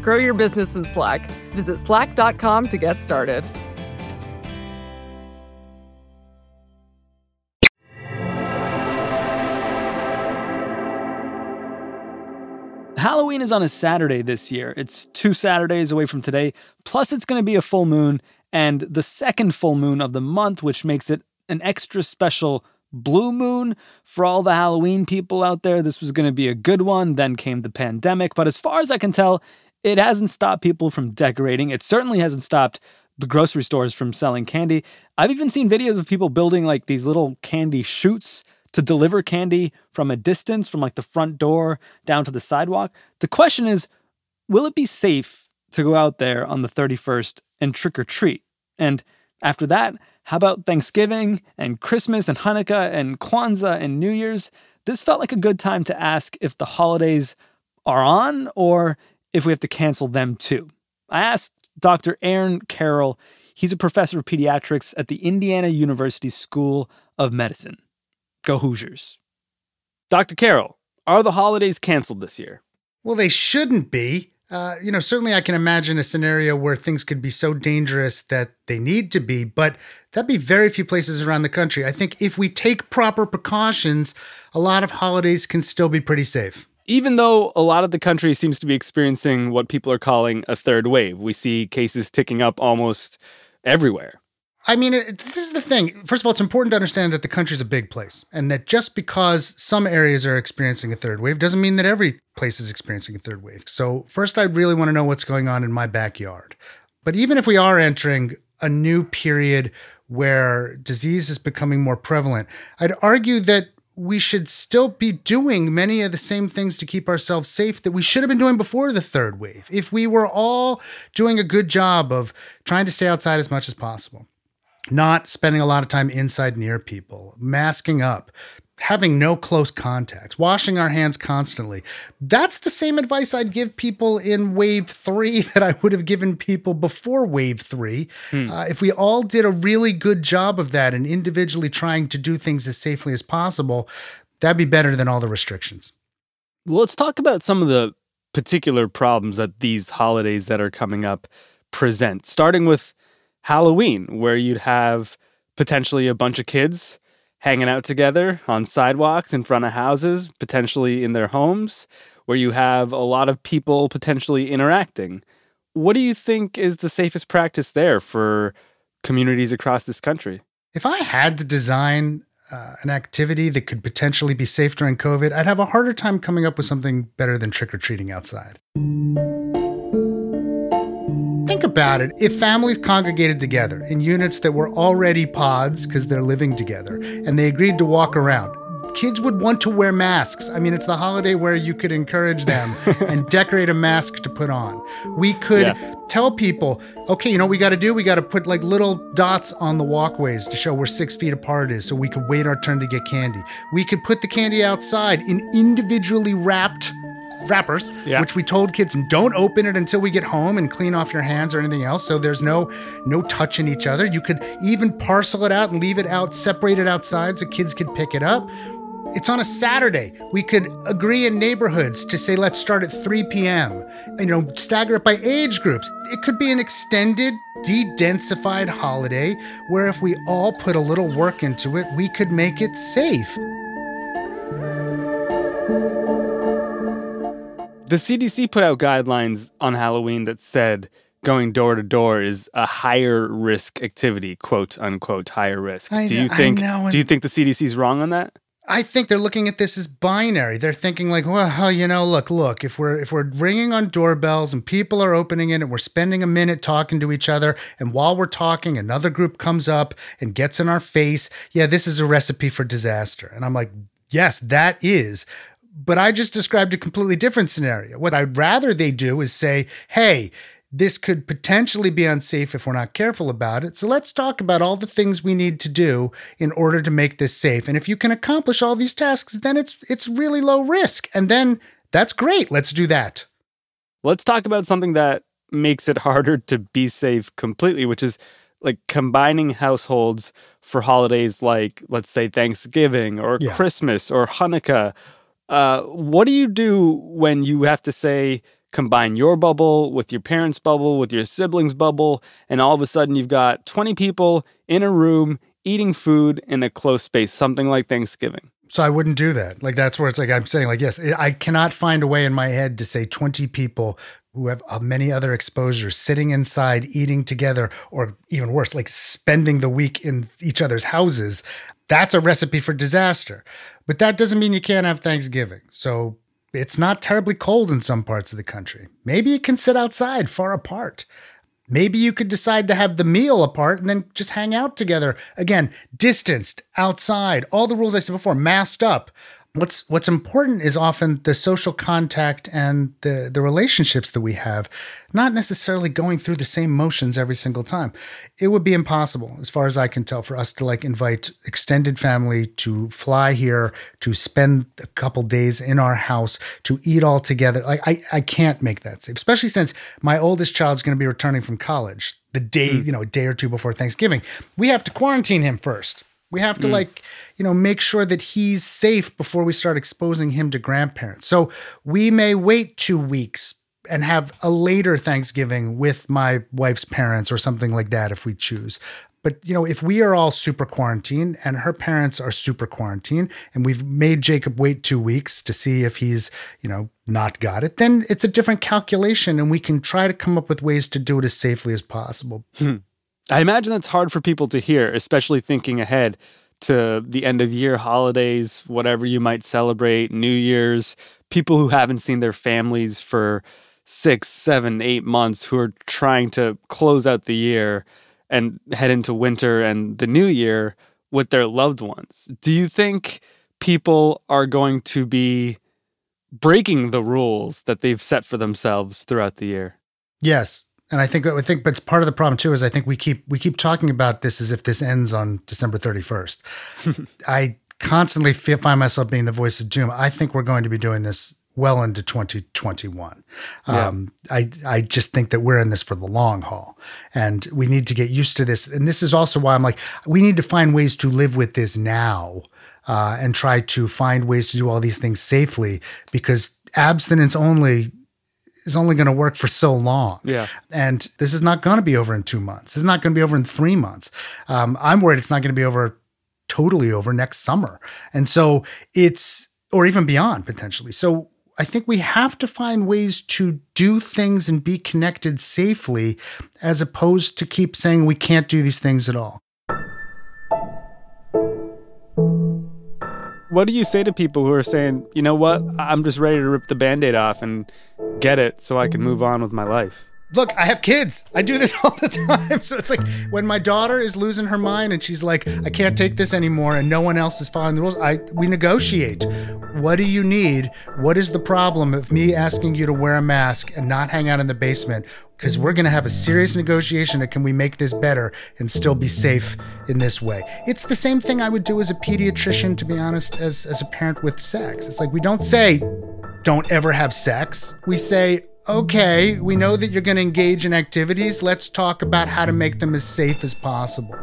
Grow your business in Slack. Visit slack.com to get started. Halloween is on a Saturday this year. It's 2 Saturdays away from today. Plus, it's going to be a full moon and the second full moon of the month, which makes it an extra special blue moon. For all the Halloween people out there, this was going to be a good one. Then came the pandemic. But as far as I can tell, it hasn't stopped people from decorating. It certainly hasn't stopped the grocery stores from selling candy. I've even seen videos of people building like these little candy chutes to deliver candy from a distance, from like the front door down to the sidewalk. The question is, will it be safe to go out there on the 31st and trick or treat? And after that, how about Thanksgiving and Christmas and Hanukkah and Kwanzaa and New Year's? This felt like a good time to ask if the holidays are on or if we have to cancel them too. I asked Dr. Aaron Carroll. He's a professor of pediatrics at the Indiana University School of Medicine. Go Hoosiers. Dr. Carroll, are the holidays canceled this year? Well, they shouldn't be. Certainly I can imagine a scenario where things could be so dangerous that they need to be, but that'd be very few places around the country. I think if we take proper precautions, a lot of holidays can still be pretty safe. Even though a lot of the country seems to be experiencing what people are calling a third wave, we see cases ticking up almost everywhere. I mean, this is the thing. First of all, it's important to understand that the country's a big place and that just because some areas are experiencing a third wave doesn't mean that every place is experiencing a third wave. So first, I really want to know what's going on in my backyard. But even if we are entering a new period where disease is becoming more prevalent, I'd argue that we should still be doing many of the same things to keep ourselves safe that we should have been doing before the third wave, if we were all doing a good job of trying to stay outside as much as possible. Not spending a lot of time inside near people, masking up, having no close contacts, washing our hands constantly. That's the same advice I'd give people in wave 3 that I would have given people before wave 3. If we all did a really good job of that and individually trying to do things as safely as possible, that'd be better than all the restrictions. Well, let's talk about some of the particular problems that these holidays that are coming up present, starting with Halloween, where you'd have potentially a bunch of kids hanging out together on sidewalks in front of houses, potentially in their homes, where you have a lot of people potentially interacting. What do you think is the safest practice there for communities across this country? If I had to design an activity that could potentially be safe during COVID, I'd have a harder time coming up with something better than trick-or-treating outside. About it, if families congregated together in units that were already pods because they're living together and they agreed to walk around, kids would want to wear masks. I mean, it's the holiday where you could encourage them and decorate a mask to put on. We could tell people, okay, you know what we got to do? We got to put like little dots on the walkways to show where 6 feet apart is so we could wait our turn to get candy. We could put the candy outside in individually wrapped wrappers, which we told kids, don't open it until we get home and clean off your hands or anything else. So there's no touching each other. You could even parcel it out and leave it out, separate it outside so kids could pick it up. It's on a Saturday. We could agree in neighborhoods to say, let's start at 3 p.m. Stagger it by age groups. It could be an extended, de-densified holiday where if we all put a little work into it, we could make it safe. The CDC put out guidelines on Halloween that said going door to door is a higher risk activity, quote unquote, higher risk. Do you think the CDC is wrong on that? I think they're looking at this as binary. They're thinking like, well, look, if we're ringing on doorbells and people are opening it and we're spending a minute talking to each other, and while we're talking, another group comes up and gets in our face. Yeah, this is a recipe for disaster. And I'm like, yes, that is. But I just described a completely different scenario. What I'd rather they do is say, hey, this could potentially be unsafe if we're not careful about it. So let's talk about all the things we need to do in order to make this safe. And if you can accomplish all these tasks, then it's really low risk. And then that's great. Let's do that. Let's talk about something that makes it harder to be safe completely, which is like combining households for holidays like, let's say, Thanksgiving or Christmas or Hanukkah. What do you do when you have to, say, combine your bubble with your parents' bubble, with your siblings' bubble, and all of a sudden you've got 20 people in a room eating food in a close space, something like Thanksgiving? So I wouldn't do that. Like, that's where it's like, I'm saying, like, yes, I cannot find a way in my head to say 20 people who have many other exposures sitting inside, eating together, or even worse, like spending the week in each other's houses. That's a recipe for disaster. But that doesn't mean you can't have Thanksgiving. So it's not terribly cold in some parts of the country. Maybe you can sit outside far apart. Maybe you could decide to have the meal apart and then just hang out together. Again, distanced, outside, all the rules I said before, masked up. What's important is often the social contact and the relationships that we have, not necessarily going through the same motions every single time. It would be impossible, as far as I can tell, for us to like invite extended family to fly here, to spend a couple days in our house, to eat all together. Like I can't make that safe, especially since my oldest child's going to be returning from college the day, you know, a day or two before Thanksgiving. We have to quarantine him first. We have to like, you know, make sure that he's safe before we start exposing him to grandparents. So we may wait 2 weeks and have a later Thanksgiving with my wife's parents or something like that if we choose. But, you know, if we are all super quarantined and her parents are super quarantined and we've made Jacob wait 2 weeks to see if he's, you know, not got it, then it's a different calculation and we can try to come up with ways to do it as safely as possible. I imagine that's hard for people to hear, especially thinking ahead to the end-of-year holidays, whatever you might celebrate, New Year's, people who haven't seen their families for 6, 7, 8 months who are trying to close out the year and head into winter and the new year with their loved ones. Do you think people are going to be breaking the rules that they've set for themselves throughout the year? Yes. And I think, but part of the problem too is I think we keep talking about this as if this ends on December 31st. I constantly find myself being the voice of doom. I think we're going to be doing this well into 2021. Yeah. I just think that we're in this for the long haul and we need to get used to this. And this is also why I'm like, we need to find ways to live with this now and try to find ways to do all these things safely, because abstinence only is only going to work for so long. Yeah. And this is not going to be over in 2 months. This is not going to be over in 3 months. I'm worried it's not going to be totally over next summer. And so or even beyond potentially. So I think we have to find ways to do things and be connected safely, as opposed to keep saying we can't do these things at all. What do you say to people who are saying, you know what, I'm just ready to rip the Band-Aid off and get it so I can move on with my life? Look, I have kids. I do this all the time. So it's like when my daughter is losing her mind and she's like, I can't take this anymore and no one else is following the rules, we negotiate. What do you need? What is the problem of me asking you to wear a mask and not hang out in the basement? Because we're going to have a serious negotiation of can we make this better and still be safe in this way. It's the same thing I would do as a pediatrician, to be honest, as a parent with sex. It's like we don't say, don't ever have sex. We say, okay, we know that you're going to engage in activities. Let's talk about how to make them as safe as possible.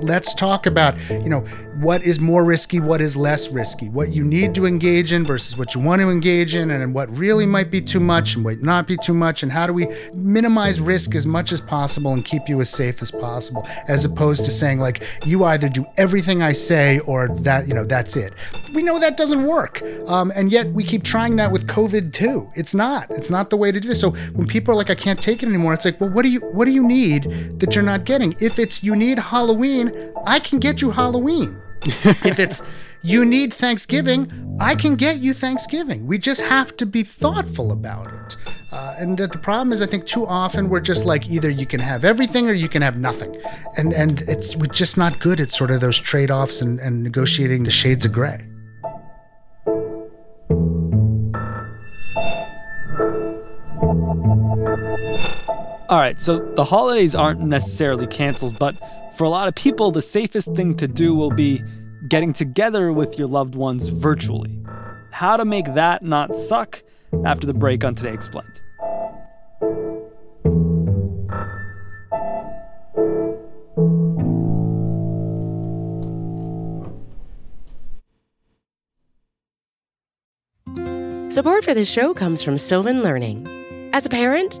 Let's talk about, you know, what is more risky, what is less risky, what you need to engage in versus what you want to engage in, and what really might be too much and might not be too much, and how do we minimize risk as much as possible and keep you as safe as possible, as opposed to saying, like, you either do everything I say or that, you know, that's it. We know that doesn't work. And yet we keep trying that with COVID too. It's not the way to do. So when people are like, I can't take it anymore, it's like, well, what do you need that you're not getting? If it's you need Halloween, I can get you Halloween. If it's you need Thanksgiving, I can get you Thanksgiving. We just have to be thoughtful about it. And that the problem is, I think too often we're just like, either you can have everything or you can have nothing. And we're just not good at sort of those trade-offs and negotiating the shades of gray. All right, so the holidays aren't necessarily canceled, but for a lot of people, the safest thing to do will be getting together with your loved ones virtually. How to make that not suck after the break on Today Explained. Support for this show comes from Sylvan Learning. As a parent,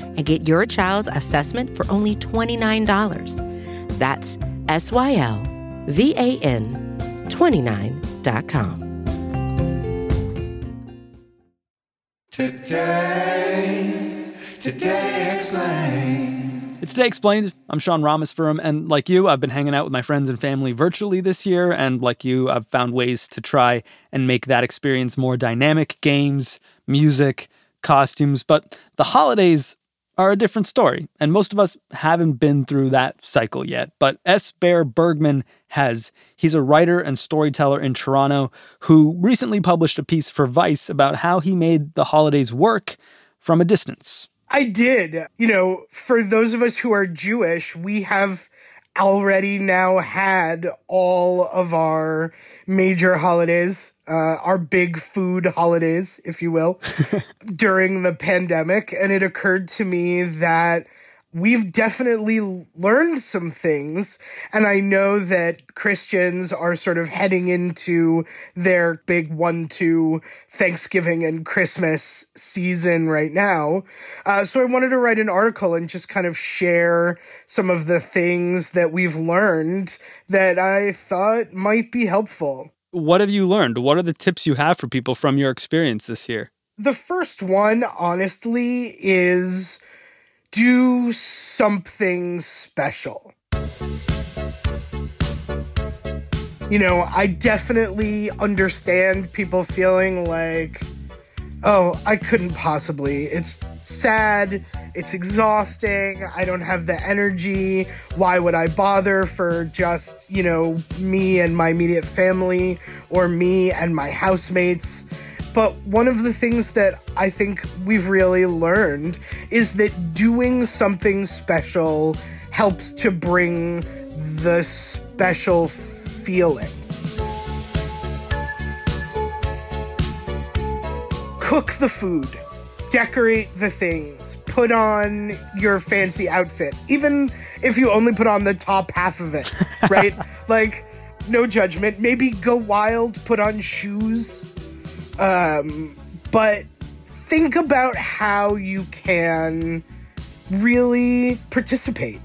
and get your child's assessment for only $29. That's SYLVAN29.com. Today Explained. It's Today Explained. I'm Sean Ramos Firm, and like you, I've been hanging out with my friends and family virtually this year, and like you, I've found ways to try and make that experience more dynamic. Games, music, costumes, but the holidays are a different story, and most of us haven't been through that cycle yet, but S. Bear Bergman has. He's a writer and storyteller in Toronto who recently published a piece for Vice about how he made the holidays work from a distance. I did. You know, for those of us who are Jewish, we have already now had all of our major holidays, our big food holidays, if you will, during the pandemic. And it occurred to me that we've definitely learned some things. And I know that Christians are sort of heading into their big 1-2 Thanksgiving and Christmas season right now. So I wanted to write an article and just kind of share some of the things that we've learned that I thought might be helpful. What have you learned? What are the tips you have for people from your experience this year? The first one, honestly, is do something special. You know, I definitely understand people feeling like, oh, I couldn't possibly. It's sad. It's exhausting. I don't have the energy. Why would I bother for just, you know, me and my immediate family or me and my housemates? But one of the things that I think we've really learned is that doing something special helps to bring the special feeling. Cook the food, decorate the things, put on your fancy outfit, even if you only put on the top half of it, right? Like, no judgment. Maybe go wild, put on shoes. But think about how you can really participate.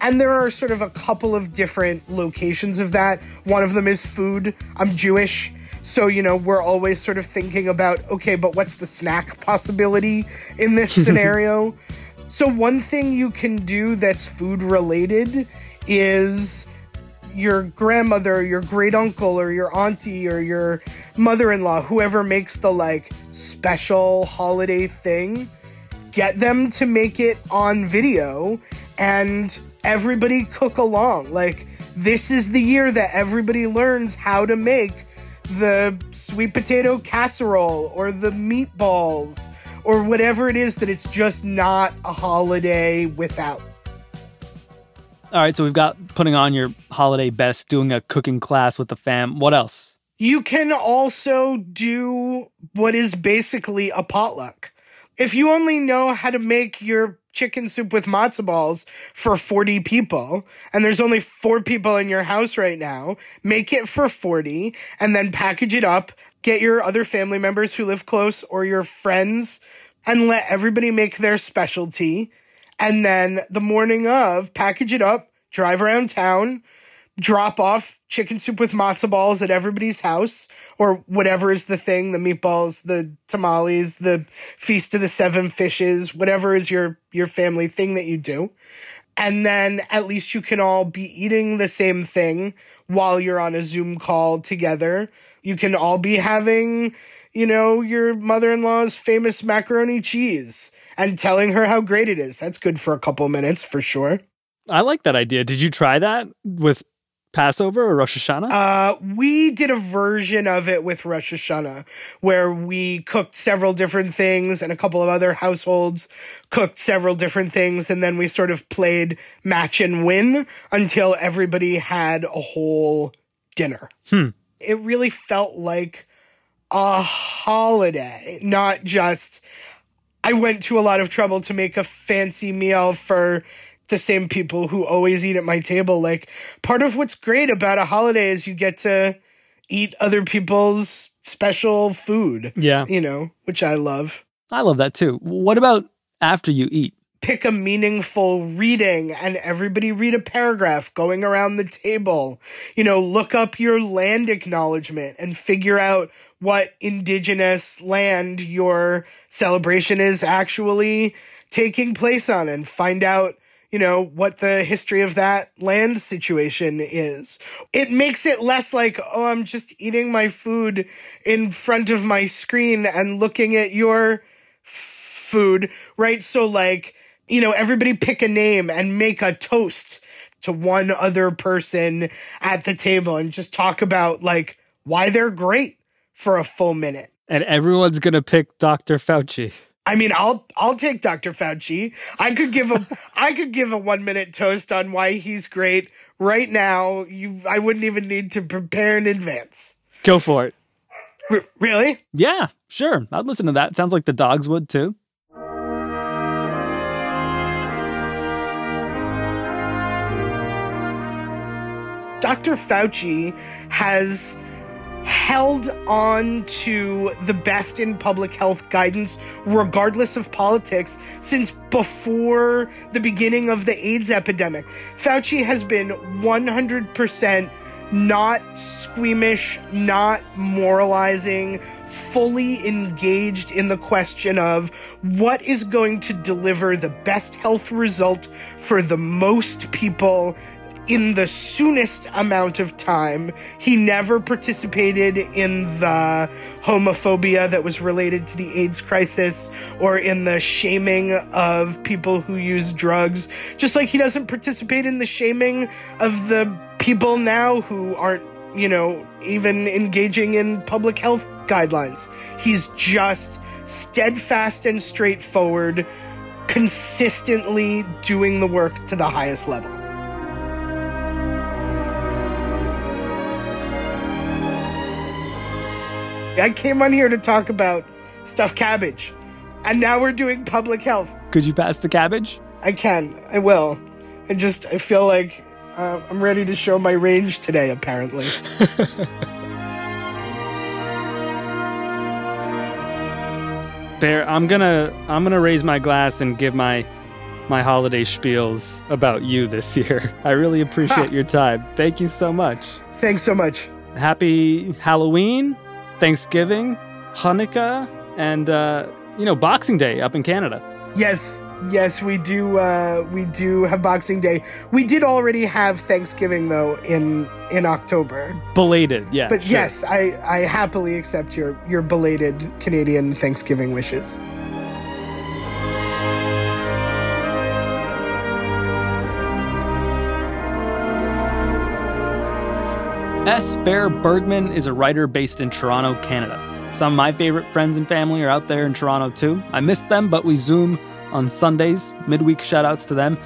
And there are sort of a couple of different locations of that. One of them is food. I'm Jewish, so, you know, we're always sort of thinking about, okay, but what's the snack possibility in this scenario? So one thing you can do that's food related is your grandmother, your great uncle, or your auntie, or your mother-in-law, whoever makes the like special holiday thing, get them to make it on video and everybody cook along. Like, this is the year that everybody learns how to make the sweet potato casserole or the meatballs or whatever it is that it's just not a holiday without. All right, so we've got putting on your holiday best, doing a cooking class with the fam. What else? You can also do what is basically a potluck. If you only know how to make your chicken soup with matzo balls for 40 people, and there's only 4 people in your house right now, make it for 40 and then package it up, get your other family members who live close or your friends, and let everybody make their specialty. And then the morning of, package it up, drive around town, drop off chicken soup with matzo balls at everybody's house, or whatever is the thing, the meatballs, the tamales, the feast of the 7 fishes, whatever is your family thing that you do. And then at least you can all be eating the same thing while you're on a Zoom call together. You can all be having, you know, your mother-in-law's famous macaroni cheese and telling her how great it is. That's good for a couple minutes for sure. I like that idea. Did you try that with Passover or Rosh Hashanah? We did a version of it with Rosh Hashanah where we cooked several different things and a couple of other households cooked several different things. And then we sort of played match and win until everybody had a whole dinner. It really felt like a holiday, not just I went to a lot of trouble to make a fancy meal for the same people who always eat at my table. Like, part of what's great about a holiday is you get to eat other people's special food. Yeah. You know, which I love. I love that too. What about after you eat? Pick a meaningful reading and everybody read a paragraph going around the table. You know, look up your land acknowledgement and figure out what indigenous land your celebration is actually taking place on and find out, you know, what the history of that land situation is. It makes it less like, oh, I'm just eating my food in front of my screen and looking at your food, right? So like, you know, everybody pick a name and make a toast to one other person at the table and just talk about like why they're great for a full minute. And everyone's going to pick Dr. Fauci. I mean, I'll take Dr. Fauci. I could give a 1-minute toast on why he's great right now. I wouldn't even need to prepare in advance. Go for it. Really? Yeah, sure. I'd listen to that. Sounds like the dogs would too. Dr. Fauci has held on to the best in public health guidance, regardless of politics, since before the beginning of the AIDS epidemic. Fauci has been 100% not squeamish, not moralizing, fully engaged in the question of what is going to deliver the best health result for the most people in the soonest amount of time. He never participated in the homophobia that was related to the AIDS crisis or in the shaming of people who use drugs. Just like he doesn't participate in the shaming of the people now who aren't, you know, even engaging in public health guidelines. He's just steadfast and straightforward, consistently doing the work to the highest level. I came on here to talk about stuffed cabbage, and now we're doing public health. Could you pass the cabbage? I can. I will. I feel like I'm ready to show my range today, apparently. Bear, I'm gonna raise my glass and give my holiday spiels about you this year. I really appreciate your time. Thank you so much. Thanks so much. Happy Halloween, Thanksgiving, Hanukkah, and, Boxing Day up in Canada. Yes, we do. We do have Boxing Day. We did already have Thanksgiving, though, in October. Belated, yeah. But sure. Yes, I happily accept your belated Canadian Thanksgiving wishes. S. Bear Bergman is a writer based in Toronto, Canada. Some of my favorite friends and family are out there in Toronto too. I miss them, but we Zoom on Sundays. Midweek shoutouts to them.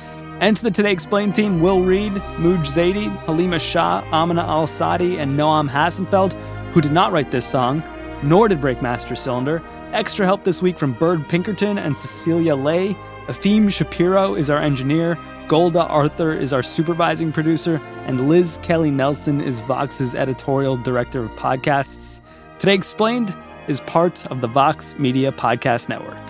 And to the Today Explained team, Will Reed, Muj Zaidi, Halima Shah, Amina Al-Sadi, and Noam Hassenfeld, who did not write this song, nor did Breakmaster Cylinder, Extra help this week from Bird Pinkerton and Cecilia Lay. Afim Shapiro is our engineer. Golda Arthur is our supervising producer. And Liz Kelly Nelson is Vox's editorial director of podcasts. Today Explained is part of the Vox Media Podcast Network.